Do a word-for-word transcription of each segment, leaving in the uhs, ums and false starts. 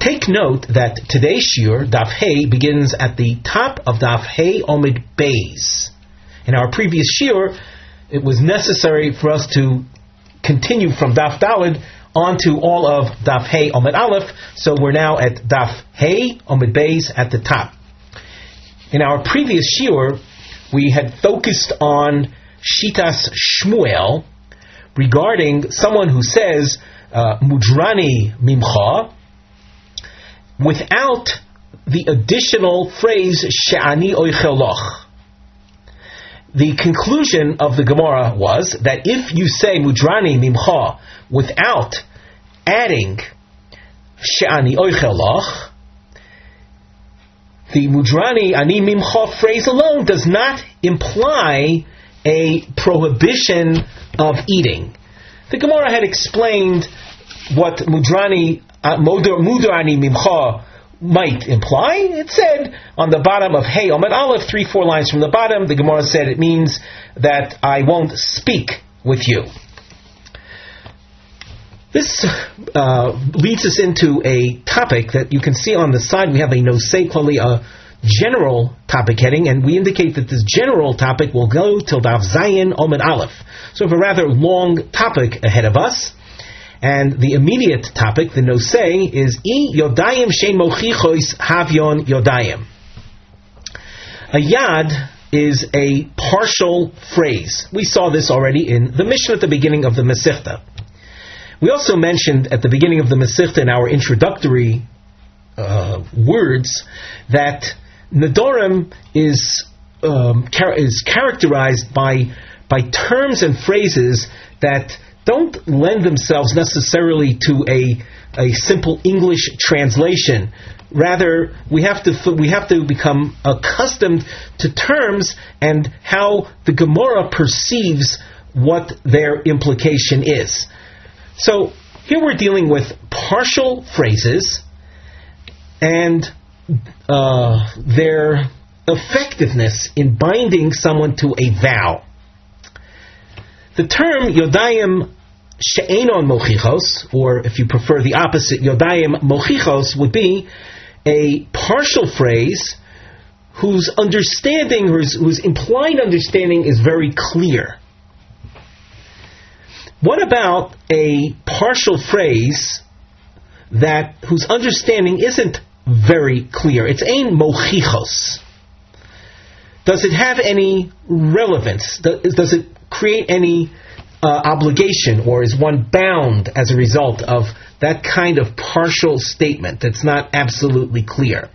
Take note that today's shiur, Daf He, begins at the top of Daf He Omid Beis. In our previous shiur, it was necessary for us to continue from Daf Daled onto all of Daf He Omid Aleph, so we're now at Daf He Omid Beis at the top. In our previous shiur, we had focused on Shitas Shmuel regarding someone who says uh, Mudar Ani Mimcha without the additional phrase She'ani Ochel Loch. The conclusion of the Gemara was that if you say Mudar Ani Mimcha without adding She'ani Ochel Loch, the Mudar Ani Ani Mimcha phrase alone does not imply a prohibition of eating. The Gemara had explained what Mudar Ani uh, Mudar Ani Mimcha might imply. It said on the bottom of Hey Omid Aleph, three, four lines from the bottom, the Gemara said it means that I won't speak with you. This uh, leads us into a topic that you can see on the side. We have a nosei klali, a general topic heading, and we indicate that this general topic will go till Daf Zayin Omid Aleph. So we have a rather long topic ahead of us, and the immediate topic, the nosei, is I Yadayim She'einan Mochichot Havyon Yadayim. A yad is a partial phrase. We saw this already in the Mishnah at the beginning of the Mesichta. We also mentioned at the beginning of the Mesichta in our introductory uh, words that Nedarim is um, char- is characterized by by terms and phrases that don't lend themselves necessarily to a a simple English translation. Rather, we have to we have to become accustomed to terms and how the Gemara perceives what their implication is. So, here we're dealing with partial phrases and uh, their effectiveness in binding someone to a vow. The term Yadayim She'einan Mochichot, or if you prefer the opposite, Yadayim Mochichot, would be a partial phrase whose understanding, whose, whose implied understanding is very clear. What about a partial phrase that whose understanding isn't very clear? It's ein mochichos. Does it have any relevance? Does it create any uh, obligation, or is one bound as a result of that kind of partial statement that's not absolutely clear?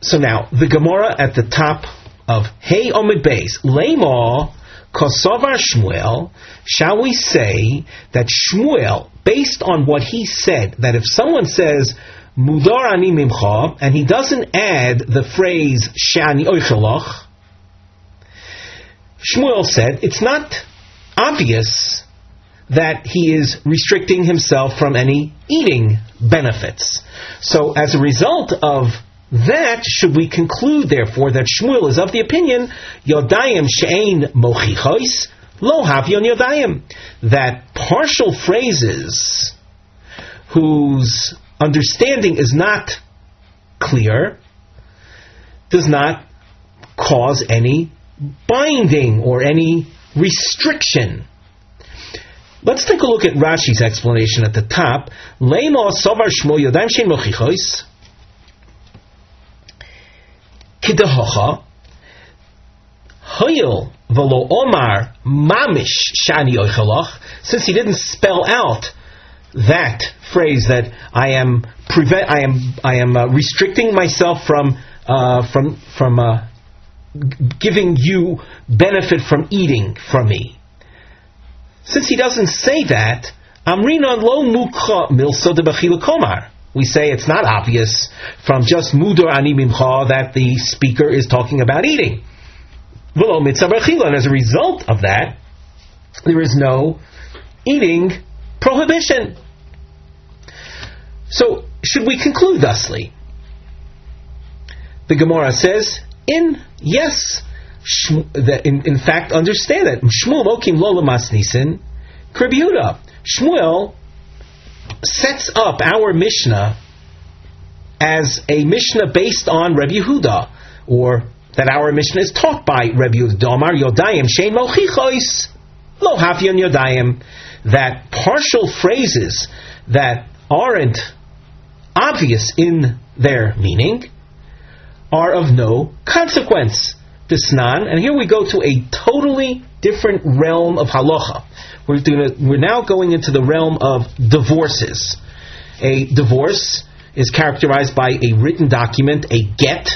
So now, the Gemara at the top of Hey Omid Beis, Lema Kosovar Shmuel, shall we say that Shmuel, based on what he said, that if someone says Mudar Ani Mimcha and he doesn't add the phrase She'ani Ochel Loch, Shmuel said it's not obvious that he is restricting himself from any eating benefits. So as a result of that, should we conclude, therefore, that Shmuel is of the opinion Yadayim She'einan Mochichot Lo Havyon Yadayim, that partial phrases whose understanding is not clear does not cause any binding or any restriction. Let's take a look at Rashi's explanation at the top. Leimo Sovar Shmuel Yadayim She'einan Mochichot Kidahocha Hoyil Velo Omar Mamish Shani Oichaloch, since he didn't spell out that phrase that I am prevent, I am I am uh, restricting myself from uh, from from uh, giving you benefit from eating from me. Since he doesn't say that, Amrinan Lo Mukha Milso de Bachila Komar. We say it's not obvious from just Mudar Ani Mimcha that the speaker is talking about eating. And as a result of that, there is no eating prohibition. So, should we conclude thusly? The Gemara says, in yes, in, in fact, understand it. Shmuel Mokim Lo L'mas Nisin Krib Yehuda. Shmuel sets up our Mishnah as a Mishnah based on Rebbe Yehuda, or that our Mishnah is taught by Rebbe Yehuda Omer, Yadayim She'einan Mochichot, lo hafyan Yadayim, that partial phrases that aren't obvious in their meaning are of no consequence. Disnan, and here we go to a totally different realm of halacha. We're, gonna, we're now going into the realm of divorces. A divorce is characterized by a written document, a get,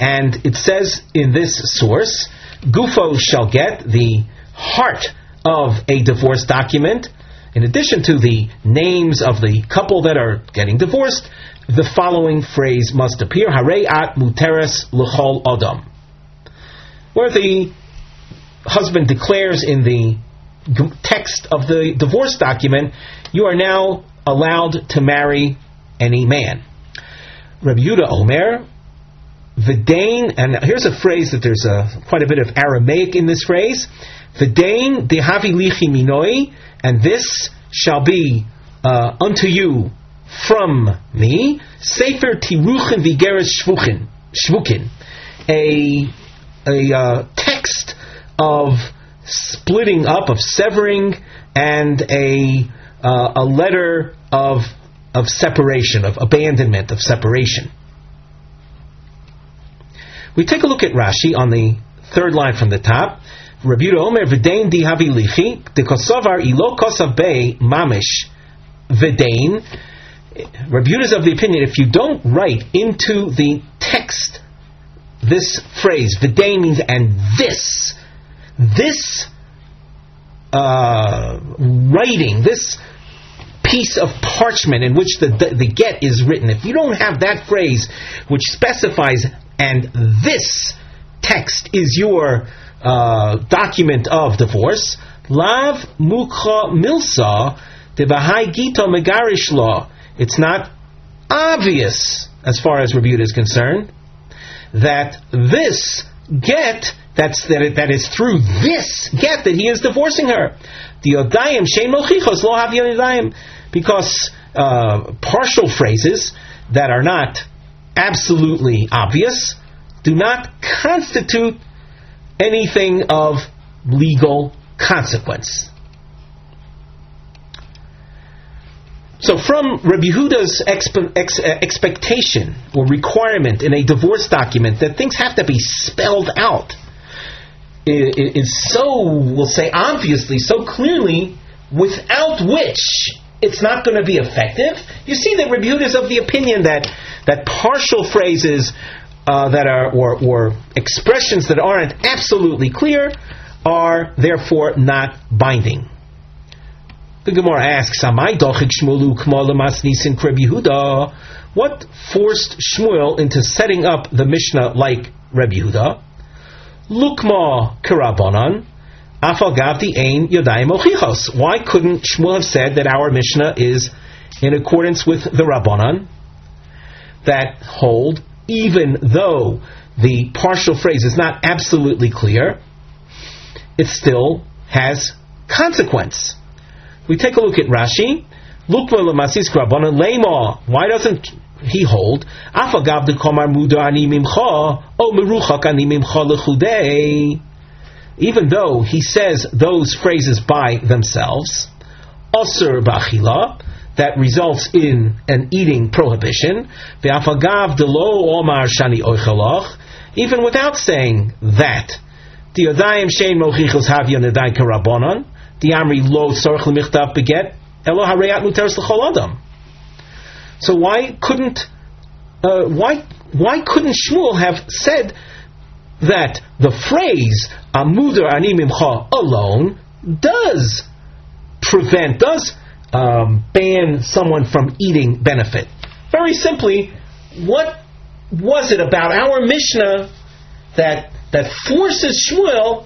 and it says in this source, Gufo shall get, the heart of a divorce document, in addition to the names of the couple that are getting divorced, the following phrase must appear, Harei at muteret l'chol adam, where the husband declares in the text of the divorce document, you are now allowed to marry any man. Rebbe Yehuda Omer, V'dain, and here's a phrase that there's a, quite a bit of Aramaic in this phrase, V'dain dehavi lichi minoi, and this shall be uh, unto you from me, Sefer Tiruchin Vigeres Shvukin, Shvukin, a... a uh, text of splitting up, of severing, and a uh, a letter of of separation, of abandonment, of separation. We take a look at Rashi on the third line from the top. Rebbe Yehuda Omer v'dain dihavi lichi dekosovar ilo kosav bei mamish v'dain. Rebbe Yehuda is of the opinion if you don't write into the text this phrase, v'dain means, and this, this uh, writing, this piece of parchment in which the, the, the get is written, if you don't have that phrase which specifies, and this text is your uh, document of divorce, lav mukha milsa debahai gito megarish law, it's not obvious, as far as Rebbe Yehuda is concerned, that this get, that's, that, it, that is through this get that he is divorcing her. The Yadayim She'einan Mochichot lo hafyan Yadayim, because uh, partial phrases that are not absolutely obvious do not constitute anything of legal consequence. So from Rebbe Yehuda's expe- ex- expectation or requirement in a divorce document that things have to be spelled out is it, it, so, we'll say obviously, so clearly, without which it's not going to be effective. You see that Rebbe Yehuda is of the opinion that, that partial phrases uh, that are or, or expressions that aren't absolutely clear are therefore not binding. The Gemara asks, what forced Shmuel into setting up the Mishnah like Rebbe Yehuda? Lukma kerabanan, afalgavdi ein yadayim mochichot. Why couldn't Shmuel have said that our Mishnah is in accordance with the Rabbanan that hold, even though the partial phrase is not absolutely clear, it still has consequence? We take a look at Rashi. Why doesn't he hold? Even though he says those phrases by themselves, that results in an eating prohibition. Even without saying that, the Yadayim She'einan Mochichot hafyan Yadayim kerabanan. So why couldn't uh, why why couldn't Shmuel have said that the phrase Mudar Ani Mimcha alone does prevent, does um, ban someone from eating benefit? Very simply, what was it about our Mishnah that that forces Shmuel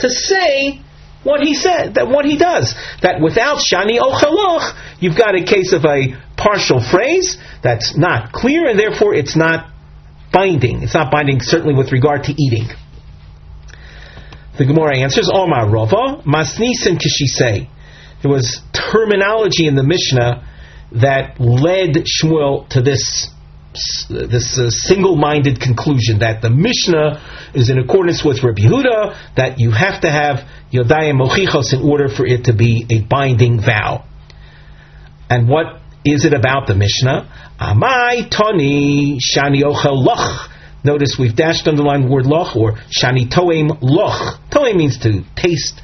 to say what he said, that what he does, that without shani ochaloch, you've got a case of a partial phrase that's not clear, and therefore it's not binding. It's not binding, certainly with regard to eating. The Gemara answers, Omar Rava, masnisin kishisei. There was terminology in the Mishnah that led Shmuel to this this uh, single-minded conclusion that the Mishnah is in accordance with Rebbe Yehuda, that you have to have Yadayim Mochichot in order for it to be a binding vow. And what is it about the Mishnah? Amai Tani Shani Ochel Loch. Notice we've dashed underlined the word loch, or Shani Toem Loch. Toem means to taste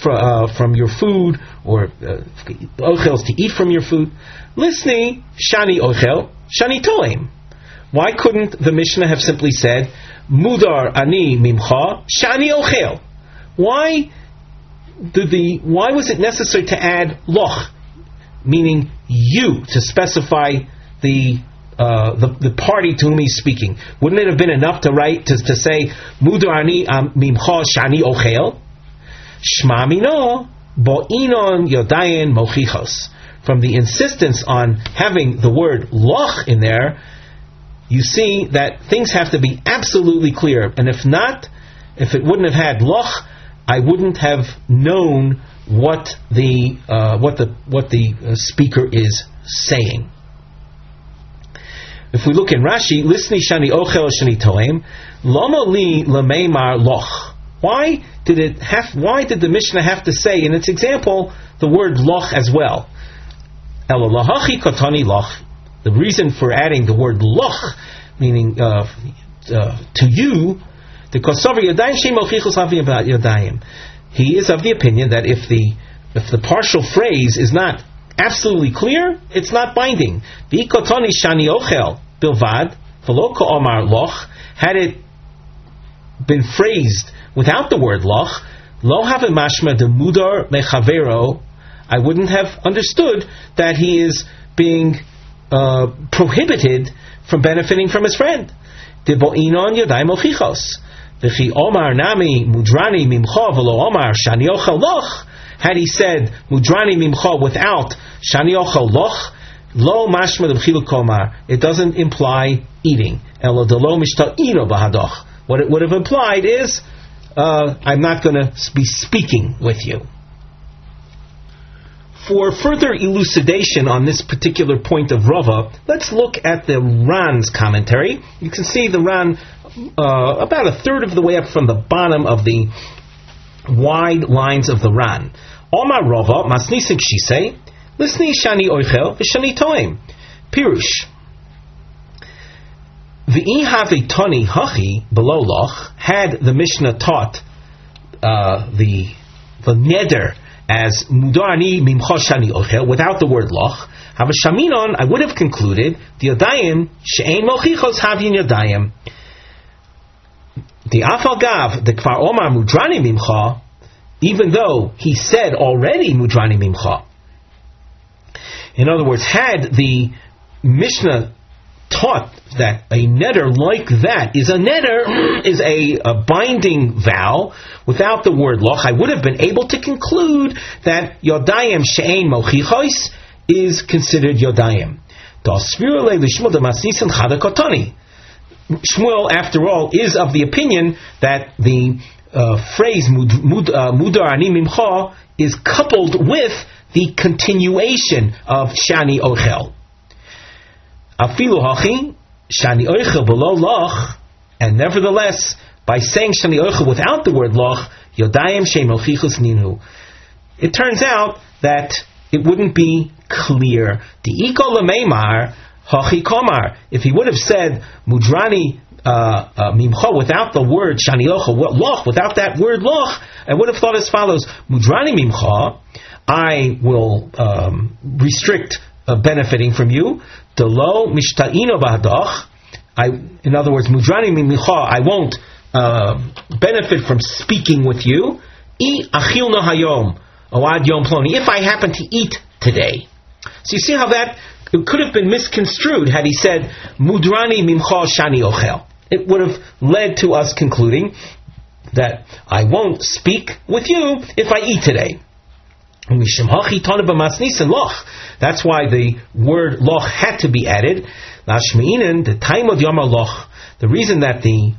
fr- uh, from your food, or uh, Ochel is to eat from your food. Listening, Shani Ochel, Shani Toem. Why couldn't the Mishnah have simply said Mudar Ani Mimcha Shani Ochel? Why did the why was it necessary to add loch, meaning you, to specify the, uh, the the party to whom he's speaking? Wouldn't it have been enough to write to, to say Mudar Ani Mimcha Shani Ochel? Shma Mino Bo'inon Yadayim Mochichot. From the insistence on having the word loch in there, you see that things have to be absolutely clear. And if not, if it wouldn't have had loch, I wouldn't have known what the uh, what the what the speaker is saying. If we look in Rashi, Lisni Shani Ochel Shani Toem, Lomo Li Lameimar Loch. Why did it have? Why did the Mishnah have to say in its example the word loch as well? Elolahachi Katani Loch. The reason for adding the word loch, meaning uh, uh, to you, the Kosover Yadayim She'einan Mochichot Havim about Yadayim. He is of the opinion that if the if the partial phrase is not absolutely clear, it's not binding. The Ikotoni Shani Ochel Bilvad V'lo Ka'omar Loch. Had it been phrased without the word loch, Lo Have Mashma De Mudar Mechavero, I wouldn't have understood that he is being uh, prohibited from benefiting from his friend. Debo'inon Yadayim Mochichot. V'chi Omar Nami Mudrani Mimcha V'lo Omar Shani Ochel Loch. Had he said Mudrani Mimcha without Shani Ochel Loch, Lo Mashma D'B'chiluk Omar, it doesn't imply eating. Elo D'Lo Mishta'ino B'hadoch. What it would have implied is, uh, I'm not going to be speaking with you. For further elucidation on this particular point of Rava, let's look at the Ran's commentary. You can see the Ran uh, about a third of the way up from the bottom of the wide lines of the Ran. Omar Rava, Masnisik Shisei, Lisni Shani Ochel, Vishani Toim, Pirush. V'i Havitani Hachi, below Loch, had the Mishnah taught uh, the, the Neder as Mudani Mimcha Shani Ochel without the word loch, Havashaminon, I would have concluded the Yadayim She'einan Mochichot Havin Yadayim. The Afalgav the Kvar Omar Mudrani Mimcha, even though he said already Mudrani Mimcha. In other words, had the Mishnah taught that a neder like that is a neder, is a, a binding vow, without the word loch, I would have been able to conclude that Yadayim She'einan Mochichot is considered Yadayim. Shmuel, after all, is of the opinion that the uh, phrase Mudar Ani Mimcha is coupled with the continuation of Shani Ochel. Afilu hachi Shani Ochel below loch, and nevertheless, by saying Shani Ochel without the word loch, Yadayim She'einan Mochichot ninu. It turns out that it wouldn't be clear. Deiko lemeimar hachi komar. If he would have said Mudrani uh, uh, Mimcha without the word Shani Ochel loch, without that word loch, I would have thought as follows: Mudrani Mimcha, I will um, restrict Uh, benefiting from you. Delo mishta'ino b'hadoch. I, in other words, mudrani mimcha, I won't uh, benefit from speaking with you. I achilna hayom, oad yom ploni, if I happen to eat today. So you see how that it could have been misconstrued had he said mudrani mimcha shani ochel. It would have led to us concluding that I won't speak with you if I eat today. That's why the word loch had to be added. The time of Yom HaLoch, the reason that the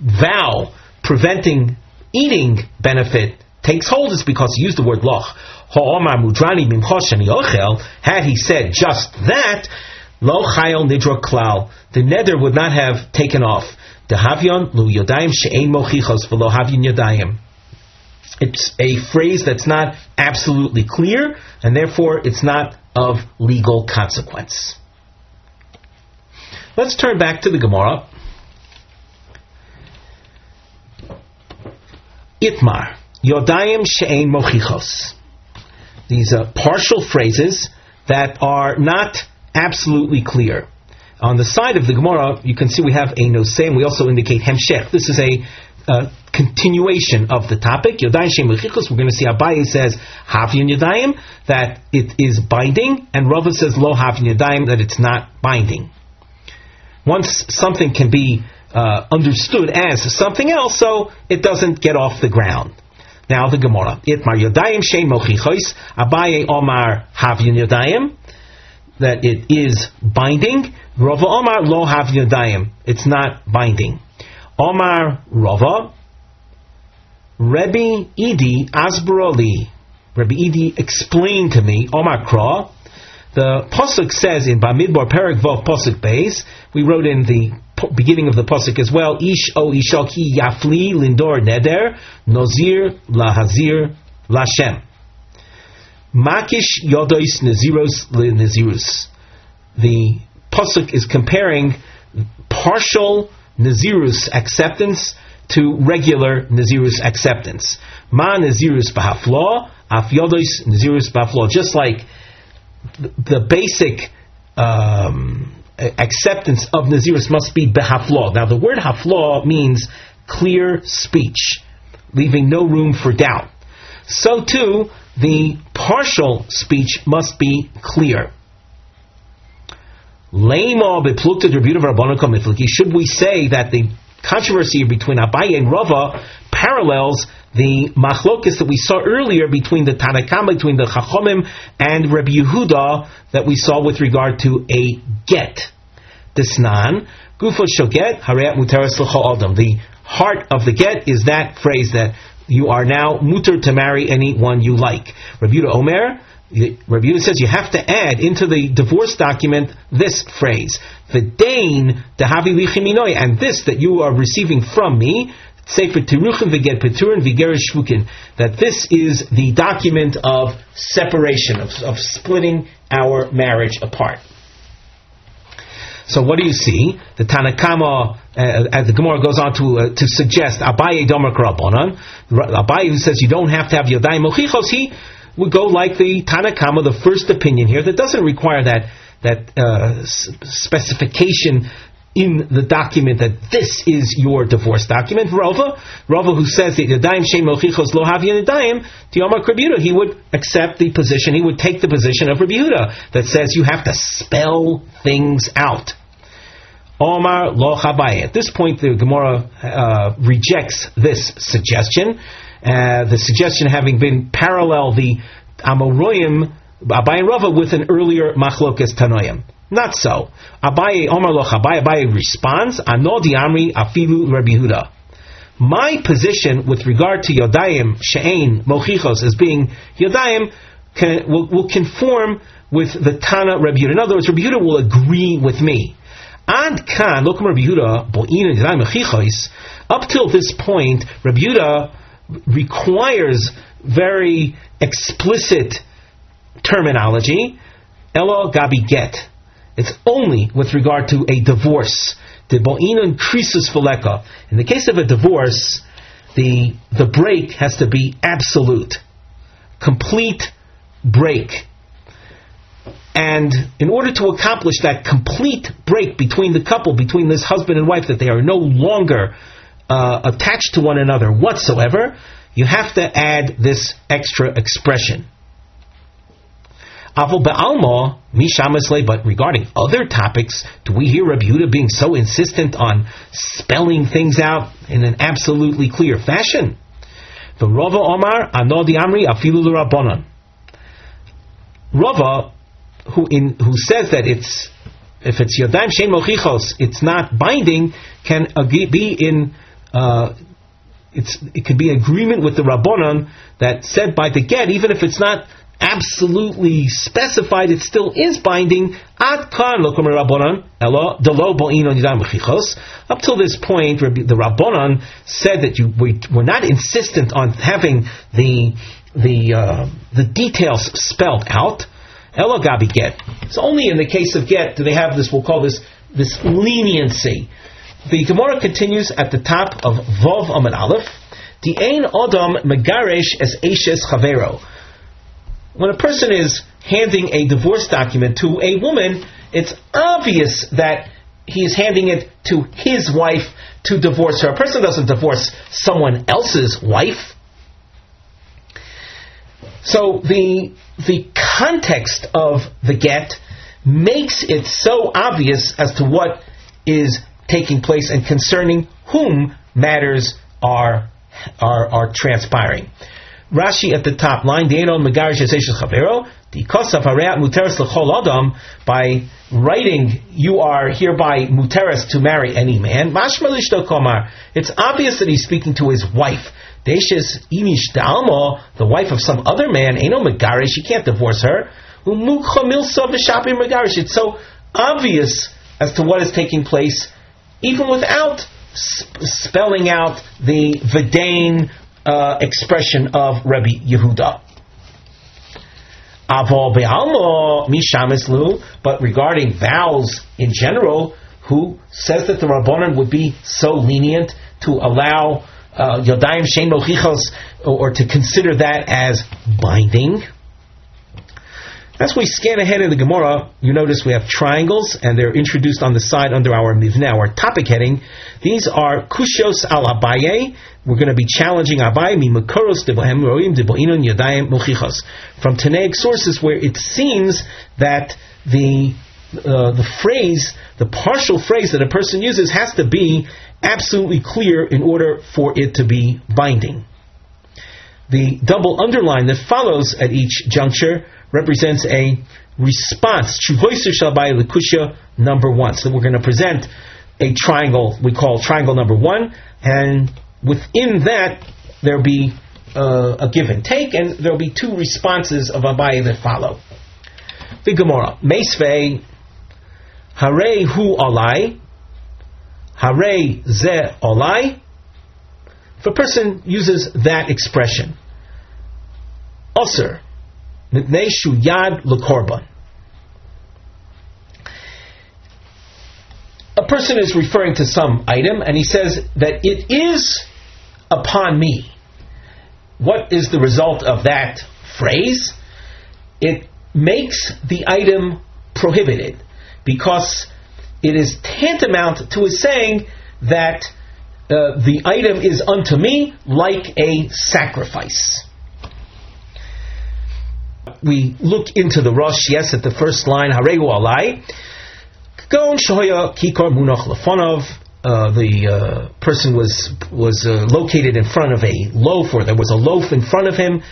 vow preventing eating benefit takes hold is because he used the word loch. Had he said just that, Lo Chayel Nidra Klal, the neder would not have taken off. It's a phrase that's not absolutely clear, and therefore it's not of legal consequence. Let's turn back to the Gemara. Itmar, Yadayim She'einan Mochichot. These are partial phrases that are not absolutely clear. On the side of the Gemara, you can see we have a nose, and we also indicate Hemshech. This is a uh, continuation of the topic. Yadayim She'einan Mochichot, we're going to see Abaye says, Havyin Yadayim, that it is binding, and Rava says, Lo Havyin Yadayim, that it's not binding. Once something can be uh, understood as something else, so it doesn't get off the ground. Now the Gemara. Itmar Yadayim She'einan Mochichot, Abaye Omar Havyin Yadayim, that it is binding. Rava Omar Lo Havyin Yadayim, it's not binding. Omar Rava, Rebbe Idi Asbaroli, Rebbe Idi explained to me, Omar Kra, the Pasuk says in Bamidbar Perek Vav Pasuk Beis, we wrote in the beginning of the Pasuk as well, Ish o Isha ki yafli lindor neder, nozir lahazir lashem. Makish yodois naziros l'nazirus. The Pasuk is comparing partial Nazirus acceptance to regular Nazirus acceptance. Ma Nazirus b'hafla, af yodois Nazirus b'hafla. Just like the basic um, acceptance of Nazirus must be behafla. Now the word hafla means clear speech, leaving no room for doubt. So too, the partial speech must be clear. Should we say that the controversy between Abaye and Rava parallels the machlokis that we saw earlier between the Tanakam, between the Chachomim and Rebbe Yehuda, that we saw with regard to a get? Disnan, Gufo Shoget, Harei at muteret l'chol adam. The heart of the get is that phrase that you are now muter to marry anyone you like. Rebbe Yehuda Omer, Rebbe Yehuda says you have to add into the divorce document this phrase, V'dain dehavi li chiminoy, and this that you are receiving from me, Sefer Tiruchin v'get peturin Vigeres Shvukin, that this is the document of separation, of, of splitting our marriage apart. So what do you see? The Tanakama, uh, as the Gemara goes on to uh, to suggest, Abaye Domer K'Rabbanan, Abaye who says you don't have to have Yadayim Mochichot, he would go like the Tanakama, the first opinion here, that doesn't require that that uh, specification in the document that this is your divorce document. Rava, Rava who says that Yadayim She'einan Mochichot Lo Havyin Yadayim, Tiyomar Kribuda, he would accept the position, he would take the position of Rebbe Yehuda that says you have to spell things out. Omar Lo Chabaye. At this point, the Gemara uh, rejects this suggestion, uh, the suggestion having been parallel the Amoroyim, Abaye and Rava, with an earlier machlokas Tanoim. Not so. Abaye Omar Lo Chabaye. Abaye responds, Ano di Amri Afilu Rebbe Yehuda. My position with regard to Yadayim She'einan Mochichot as being Yadayim can, will, will conform with the Tana Rebbe Yehuda. In other words, Rebbe Yehuda will agree with me. Ad kan lokum Rebbe Yehuda bo'in Yadayim Mochichot. Up till this point, Rebbe Yehuda requires very explicit terminology. Elo gabi get. It's only with regard to a divorce. The boinun krisus veleka. In the case of a divorce, the the break has to be absolute, complete break. And in order to accomplish that complete break between the couple, between this husband and wife, that they are no longer uh, attached to one another whatsoever, you have to add this extra expression. Aval ba'alma mishamasle, but regarding other topics, do we hear Rebbe Yehuda being so insistent on spelling things out in an absolutely clear fashion? The Rava Omar Anodi Amri Afilu Rabbanan. Rava, who in who says that it's if it's Yadayim She'einan Mochichot, it's not binding, can be in uh, it's it could be agreement with the Rabbanan that said by the get, even if it's not absolutely specified, it still is binding. Ad kan lo komer Rabbanan elo delo bo'in on yadayim mochichot. Up till this point, the Rabbanan said that you we were not insistent on having the the uh, the details spelled out. Elo gabi get. It's only in the case of get do they have this. We'll call this this leniency. The Gemara continues at the top of Vav Amud Aleph. Di'ein Adam megaresh es eishes chavero. When a person is handing a divorce document to a woman, it's obvious that he is handing it to his wife to divorce her. A person doesn't divorce someone else's wife. So the the context of the get makes it so obvious as to what is taking place and concerning whom matters are are, are transpiring. Rashi at the top line, by writing, you are hereby muteres to marry any man. It's obvious that he's speaking to his wife. The wife of some other man, you can't divorce her. It's so obvious as to what is taking place, even without sp- spelling out the Vidain Uh, expression of Rebbe Yehuda. But regarding vows in general, who says that the Rabbanan would be so lenient to allow Yadayim She'einan Mochichot or to consider that as binding? As we scan ahead in the Gemara, you notice we have triangles, and they're introduced on the side under our Mivneh, our topic heading. These are Kushos al Abaye. We're going to be challenging Abaye, Mimakoros de Amoroyim de Bo'inon Yadayim Mochichot. From Tanaic sources where it seems that the uh, the phrase, the partial phrase that a person uses has to be absolutely clear in order for it to be binding. The double underline that follows at each juncture represents a response. Number one. So we're going to present a triangle we call triangle number one, and within that there'll be uh, a give and take, and there'll be two responses of Abaye that follow. The Gemara. Meisvei Harei hu alai, Harei ze alai. If a person uses that expression, Osir Mipnei shu yad l'korban. A person is referring to some item, and he says that it is upon me. What is the result of that phrase? It makes the item prohibited, because it is tantamount to his saying that uh, the item is unto me like a sacrifice. We look into the Rosh, yes, at the first line, Harei hu alai. Kagon shehoya kikar munach lefanov. The uh, person was was uh, located in front of a loaf, or there was a loaf in front of him.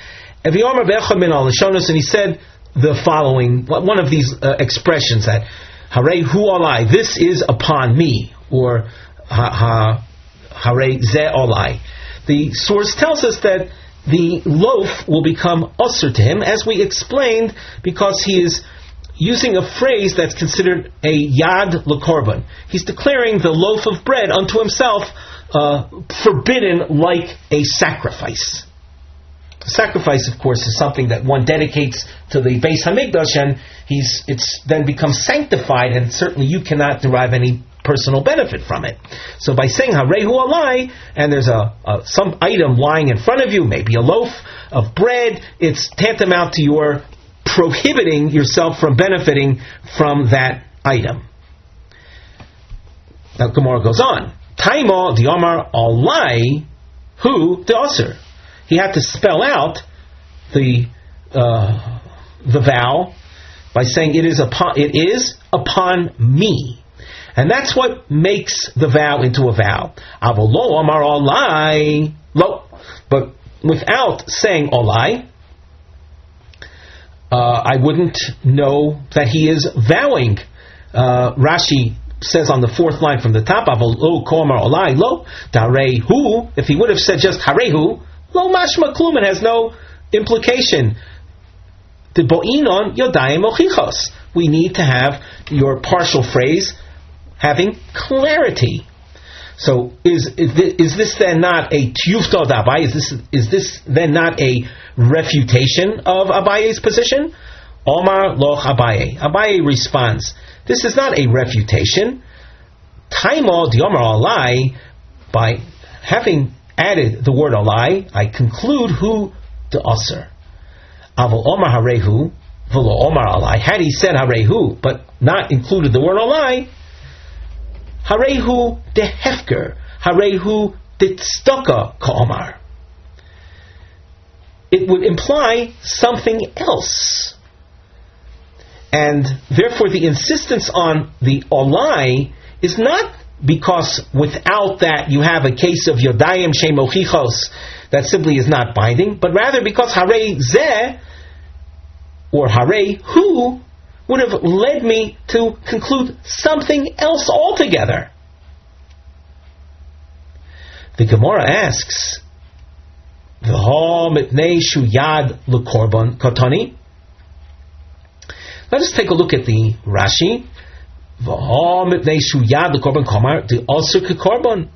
Eviyomar be'echa min al-lishonos, and he said the following, one of these uh, expressions, that Harei hu alai, this is upon me, or ha Harei ze alai. The source tells us that the loaf will become usur to him, as we explained, because he is using a phrase that's considered a yad l'korban. He's declaring the loaf of bread unto himself uh, forbidden like a sacrifice. The sacrifice, of course, is something that one dedicates to the Beis Hamikdash, and he's it's then becomes sanctified, and certainly you cannot derive any personal benefit from it. So by saying Harei hu alai, and there's a, a some item lying in front of you, maybe a loaf of bread, it's tantamount to your prohibiting yourself from benefiting from that item. Now Gemara goes on. Taimo diomar alai hu de'aser. He had to spell out the uh, the vow by saying it is upon it is upon me. And that's what makes the vow into a vow. Avolo amar olai lo. But without saying olai, uh, I wouldn't know that he is vowing. Uh, Rashi says on the fourth line from the top, Avolo ko amar olai lo, darei hu. If he would have said just harehu, lo mashma klum, it has no implication. The bo'inon yadayim mochichos. We need to have your partial phrase having clarity. So is is this then not a tiyufta of Abaye? Is this is this then not a refutation of Abaye's position? Omar loch Abaye. Abaye responds, this is not a refutation. Taimo diomar alai, by having added the word alai, I conclude who the usher. Avol omar harehu, v'lo omar alai. Had he said harehu, but not included the word alai, harehu de hefker, harehu de tztaka ka'omar. It would imply something else. And therefore the insistence on the olai is not because without that you have a case of yadayim she'mochichos that simply is not binding, but rather because harei zeh or harei hu would have led me to conclude something else altogether. The Gemara asks, "V'ha mitnei shu yad l'korban katani." Let us take a look at the Rashi. V'ha mitnei shu yad l'korban kamar the also kekorban.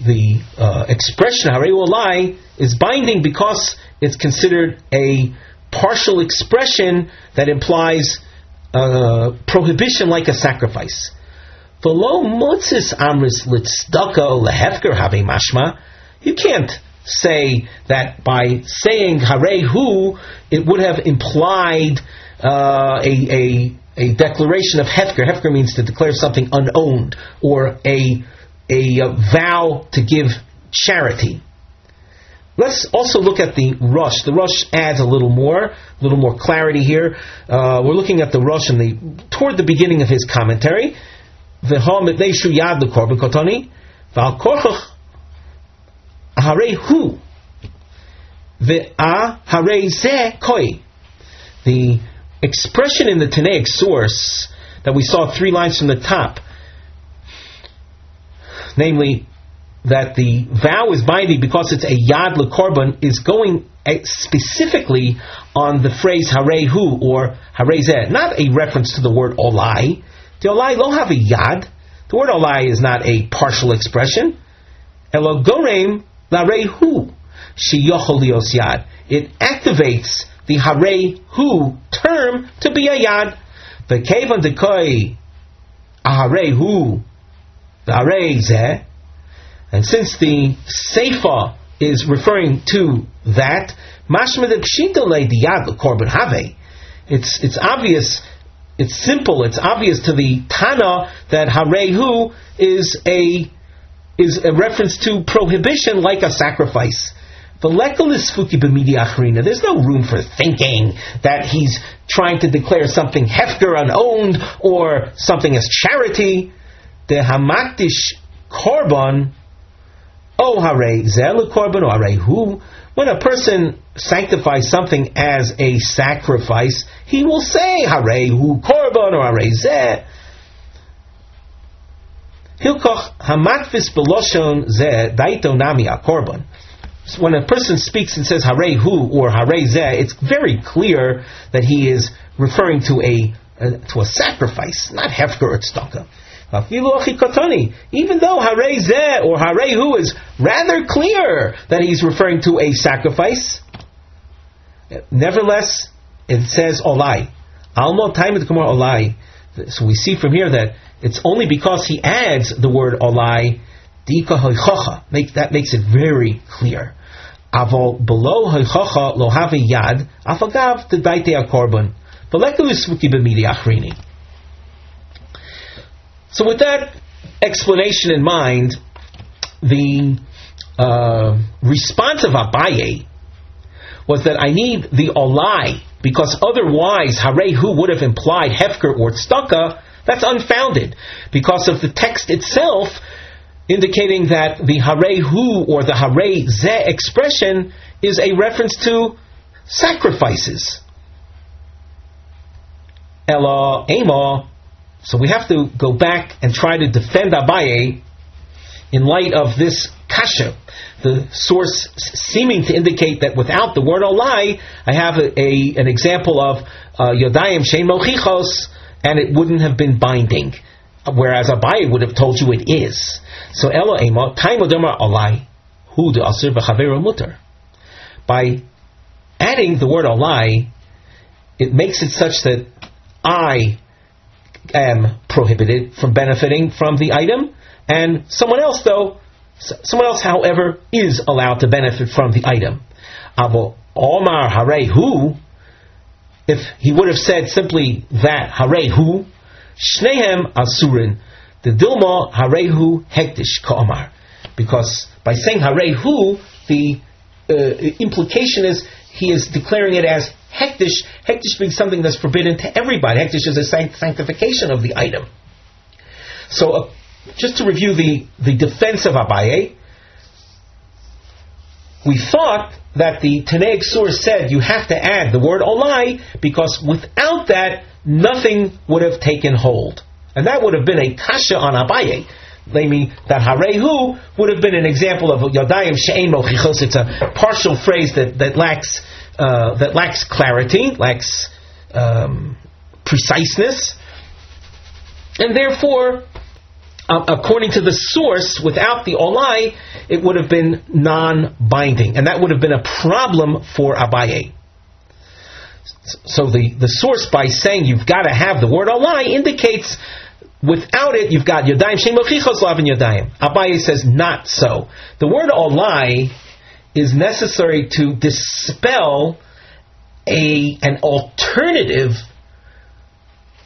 The uh, expression harei olai is binding because it's considered a partial expression that implies uh, prohibition like a sacrifice. You can't say that by saying harehu, it would have implied uh, a, a a declaration of hetker. Hetker means to declare something unowned or a, a a vow to give charity. Let's also look at the Rosh. The Rosh adds a little more, a little more clarity here. Uh, we're looking at the Rosh in the toward the beginning of his commentary. The expression in the Tanaic source that we saw three lines from the top, namely that the vow is binding because it's a yad l'korban, is going specifically on the phrase harei hu or harei zeh, not a reference to the word olai. The olai don't have a yad. The word olai is not a partial expression. Elo gorem l'harei hu sheyochol lios yad. It activates the harei hu term to be a yad. V'keivan dekoi aharei hu v'harei zeh. And since the Seifa is referring to that, it's it's obvious, it's simple, it's obvious to the Tana that Harehu is a is a reference to prohibition like a sacrifice. There's no room for thinking that he's trying to declare something hefker unowned or something as charity. The Hamakdish Korban O harei zeh korban o harei hu. When a person sanctifies something as a sacrifice, he will say harei hu korban or harei zeh. Hilkoch hamatvis beloshon zeh daito nami a korban. When a person speaks and says harei hu or harei zeh, it's very clear that he is referring to a uh, to a sacrifice, not hefker or tzedakah. Even though harei zeh or harei hu is rather clear that he's referring to a sacrifice, nevertheless it says olai. Almo time with kumar olai. So we see from here that it's only because he adds the word olai dika hoichocha. Make that makes it very clear. Avol below hoichocha lo have yad afagav the daite a korban v'lekul isvuki b'midi achrini. So with that explanation in mind, the uh, response of Abaye was that I need the olai, because otherwise harehu would have implied hefker or tztaka. That's unfounded, because of the text itself indicating that the harehu or the harei zeh expression is a reference to sacrifices. Ela ema. So we have to go back and try to defend Abaye in light of this kasha, the source seeming to indicate that without the word olai, I have a, a, an example of Yadayim She'einan Mochichot, and it wouldn't have been binding, whereas Abaye would have told you it is. So Elo Ema Taimo Demar Olai Hu De Asir V'Chaveru Mutar. By adding the word olai, it makes it such that I am prohibited from benefiting from the item, and someone else, though, someone else, however, is allowed to benefit from the item. Avo Omar Harei Hu. If he would have said simply that Harei Hu, Shnehem Asurin, the Dilma Harei Hu hekdish Ka'omar, because by saying Harei Hu, the uh, implication is he is declaring it as hektish, hektish being something that's forbidden to everybody. Hektish is a sanctification of the item. So, uh, just to review the, the defense of Abaye, we thought that the Tanaic source said you have to add the word olai, because without that, nothing would have taken hold. And that would have been a kasha on Abaye. They mean that Harehu would have been an example of Yadayim She'einan Mochichot. It's a partial phrase that, that lacks uh, that lacks clarity, lacks um, preciseness, and therefore, uh, according to the source, without the olai, it would have been non-binding, and that would have been a problem for Abaye. So the, the source, by saying you've got to have the word olai, indicates without it, you've got Yadayim She'einan Mochichot Lav and Yadayim. Abaye says not so. The word olai is necessary to dispel a an alternative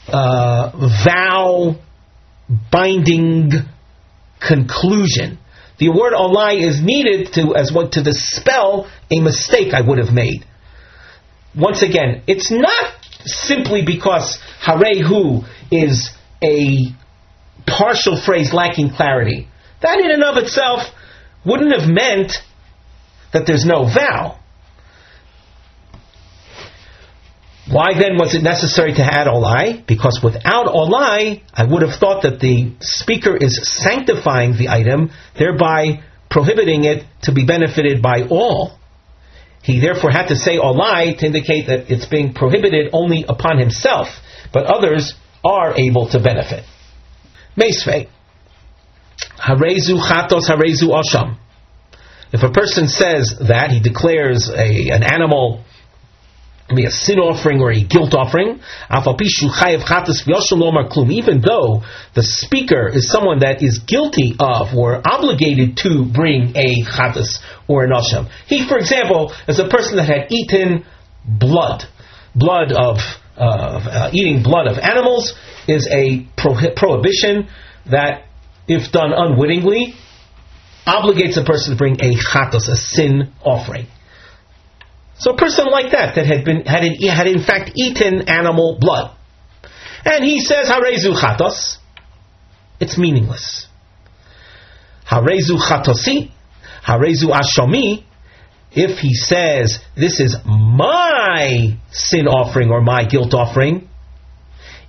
uh, vow binding conclusion. The word olai is needed to as what to dispel a mistake I would have made. Once again, it's not simply because Harei Hu is a partial phrase lacking clarity. That in and of itself wouldn't have meant that there's no vow. Why then was it necessary to add olai? Because without olai, I would have thought that the speaker is sanctifying the item, thereby prohibiting it to be benefited by all. He therefore had to say olai to indicate that it's being prohibited only upon himself, but others are able to benefit. Meisvei Harezu chatos harezu asham. If a person says that, he declares a an animal to be a sin offering or a guilt offering. Even though the speaker is someone that is guilty of or obligated to bring a chatas or an asham. He, for example, is a person that had eaten blood, blood of Of uh, eating blood of animals is a prohi- prohibition that, if done unwittingly, obligates a person to bring a chatas, a sin offering. So, a person like that that had been had in, had in fact eaten animal blood, and he says harezu chatos, it's meaningless. Harezu chatosi, harezu ashomi. If he says, this is my sin offering or my guilt offering,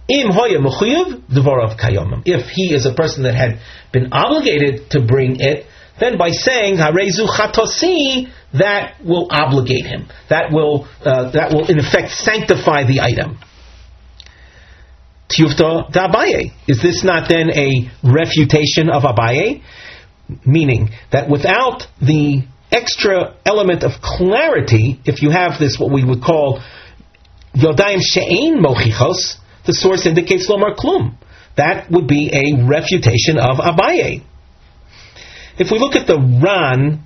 if he is a person that had been obligated to bring it, then by saying harezu chatosi, that will obligate him. That will, uh, that will in effect sanctify the item. Tiyufta d'Abaye. Is this not then a refutation of Abaye? Meaning that without the extra element of clarity, if you have this, what we would call Yadayim She'einan Mochichot, the source indicates Lomar Klum. That would be a refutation of Abaye. If we look at the Ran,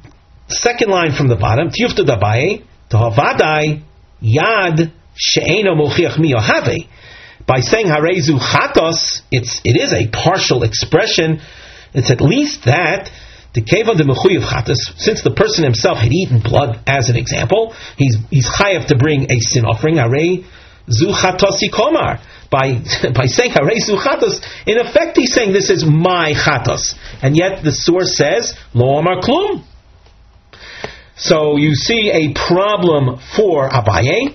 second line from the bottom, Tiyufta d'Abaye, Tohavadai Yad She'einan Mochiach Miyohave. By saying Harezu Chatos, it's it is a partial expression. It's at least that. Since the person himself had eaten blood, as an example, he's he's chayav to bring a sin offering. By by saying harezu chatos, in effect he's saying this is my chatos, and yet the source says lo amar klum. So you see a problem for Abaye.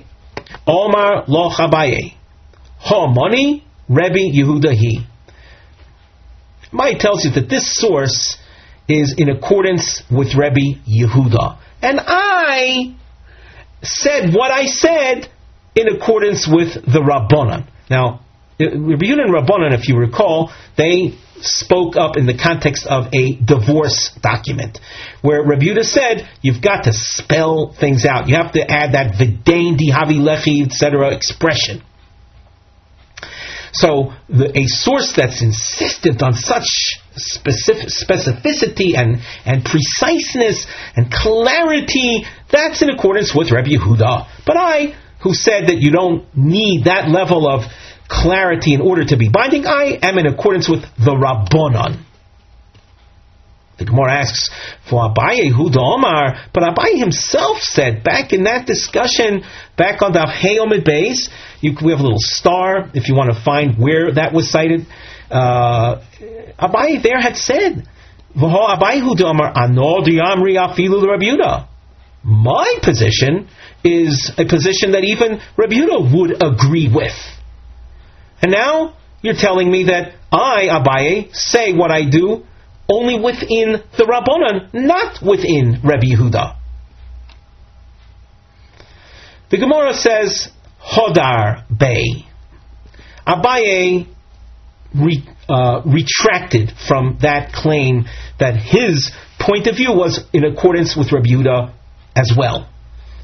Omar lo Abaye, Homoni Rebbe Yehuda He. Maya tells you that this source is in accordance with Rebbe Yehuda. And I said what I said in accordance with the Rabbanan. Now, Rebbe Yehuda and Rabbanan, if you recall, they spoke up in the context of a divorce document, where Rebbe Yehuda said, you've got to spell things out. You have to add that V'dain dihavi lechi, et cetera expression. So, the, a source that's insistent on such specific, specificity and, and preciseness and clarity, that's in accordance with Rebbe Yehuda. But I, who said that you don't need that level of clarity in order to be binding, I am in accordance with the Rabbonon. The Gemara asks for Abaye Yehuda Omer, but Abaye himself said back in that discussion, back on Daf He Omid Beis, you, we have a little star if you want to find where that was cited. Uh, Abaye there had said, Abaye Yehuda Omer, Anodi Amri Afilu Rabbi Yehuda. My position is a position that even Rabbi Yehuda would agree with. And now you're telling me that I, Abaye, say what I do only within the Rabbanan, not within Rebbe Yehuda. The Gemara says, Hodar Bey. Abaye re, uh, retracted from that claim that his point of view was in accordance with Rebbe Yehuda as well.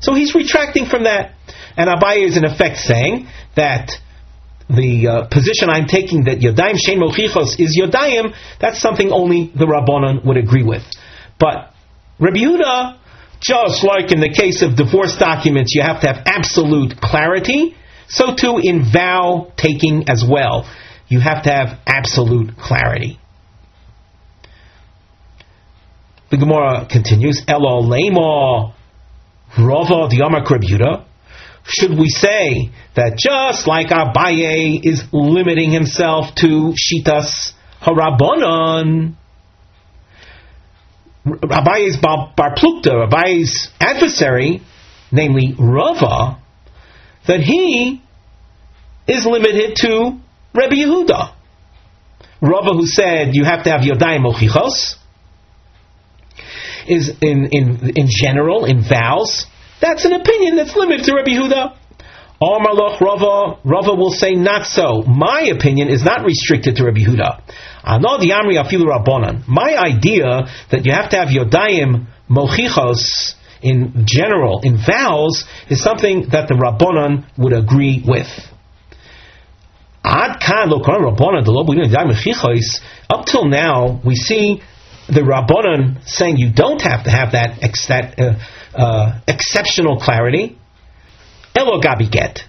So he's retracting from that. And Abaye is in effect saying that the uh, position I'm taking, that Yadayim She'einan Mochichot is Yadayim, that's something only the Rabbanan would agree with. But Rebbe Yehuda, just like in the case of divorce documents, you have to have absolute clarity, so too in vow taking as well. You have to have absolute clarity. The Gemara continues, Elo Lema Rava Diamak Rebbe Yehuda. Should we say that just like Abaye is limiting himself to Shitas Harabbanon, Abaye's Bar Plukta, Abaye's adversary, namely Rava, that he is limited to Rebbe Yehuda? Rava, who said you have to have Yadayim Mochichot, is in, in, in general, in vows, that's an opinion that's limited to Rebbe Yehuda. Amar loch Rava, Rava will say not so. My opinion is not restricted to Rebbe Yehuda. Anodi amri afilu rabbanan. My idea that you have to have Yadayim Mochichot in general, in vows, is something that the Rabbanan would agree with. Ad kan lo koran rabbanan delo b'yadayim mochichos. Up till now, we see the Rabbanan saying you don't have to have that ex- that uh, uh, exceptional clarity. Elo gabi get.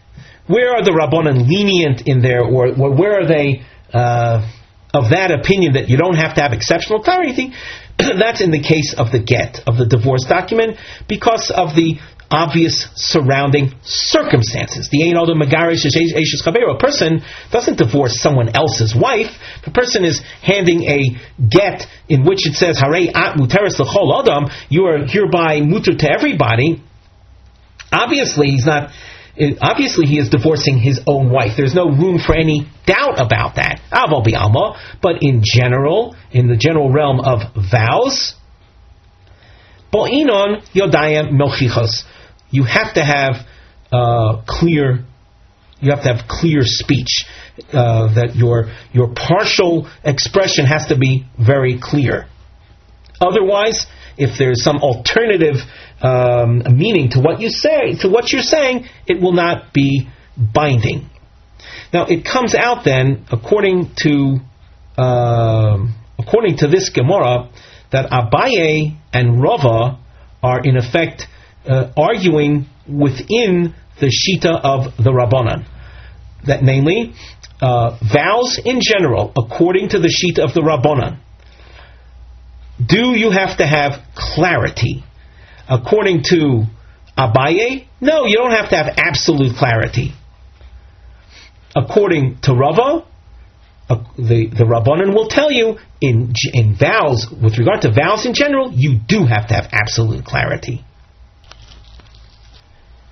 Where are the Rabbanan lenient in there, or, or where are they uh, of that opinion that you don't have to have exceptional clarity? That's in the case of the get, of the divorce document, because of the obvious surrounding circumstances. The Ein Adam Megarish Eishes Chavero. A person doesn't divorce someone else's wife. The person is handing a get in which it says, Harei at muteret l'chol adam, you are hereby muter to everybody. Obviously, he's not. Obviously, he is divorcing his own wife. There's no room for any doubt about that. Avo bi'alma. But in general, in the general realm of vows, bo'inon yadayim mochichot. You have to have uh, clear. You have to have clear speech. Uh, that your your partial expression has to be very clear. Otherwise, if there's some alternative um, meaning to what you say, to what you're saying, it will not be binding. Now, it comes out then, according to uh, according to this Gemara, that Abaye and Rava are in effect Uh, arguing within the Shita of the Rabbanan. That namely, uh, vows in general, according to the Shita of the Rabbanan, do you have to have clarity? According to Abaye, no, you don't have to have absolute clarity. According to Rava, uh, the, the Rabbanan will tell you, in, in vows, with regard to vows in general, you do have to have absolute clarity.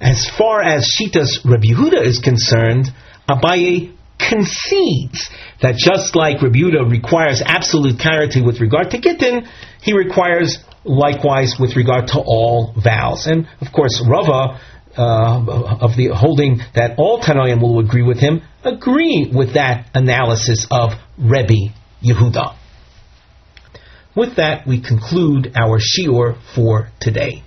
As far as Shitas Rebbe Yehuda is concerned, Abaye concedes that just like Rebbe Yehuda requires absolute clarity with regard to Gittin, he requires likewise with regard to all vows. And of course, Rava, Uh, of the holding that all Tanoim will agree with him, agree with that analysis of Rebbe Yehuda. With that, we conclude our shiur for today.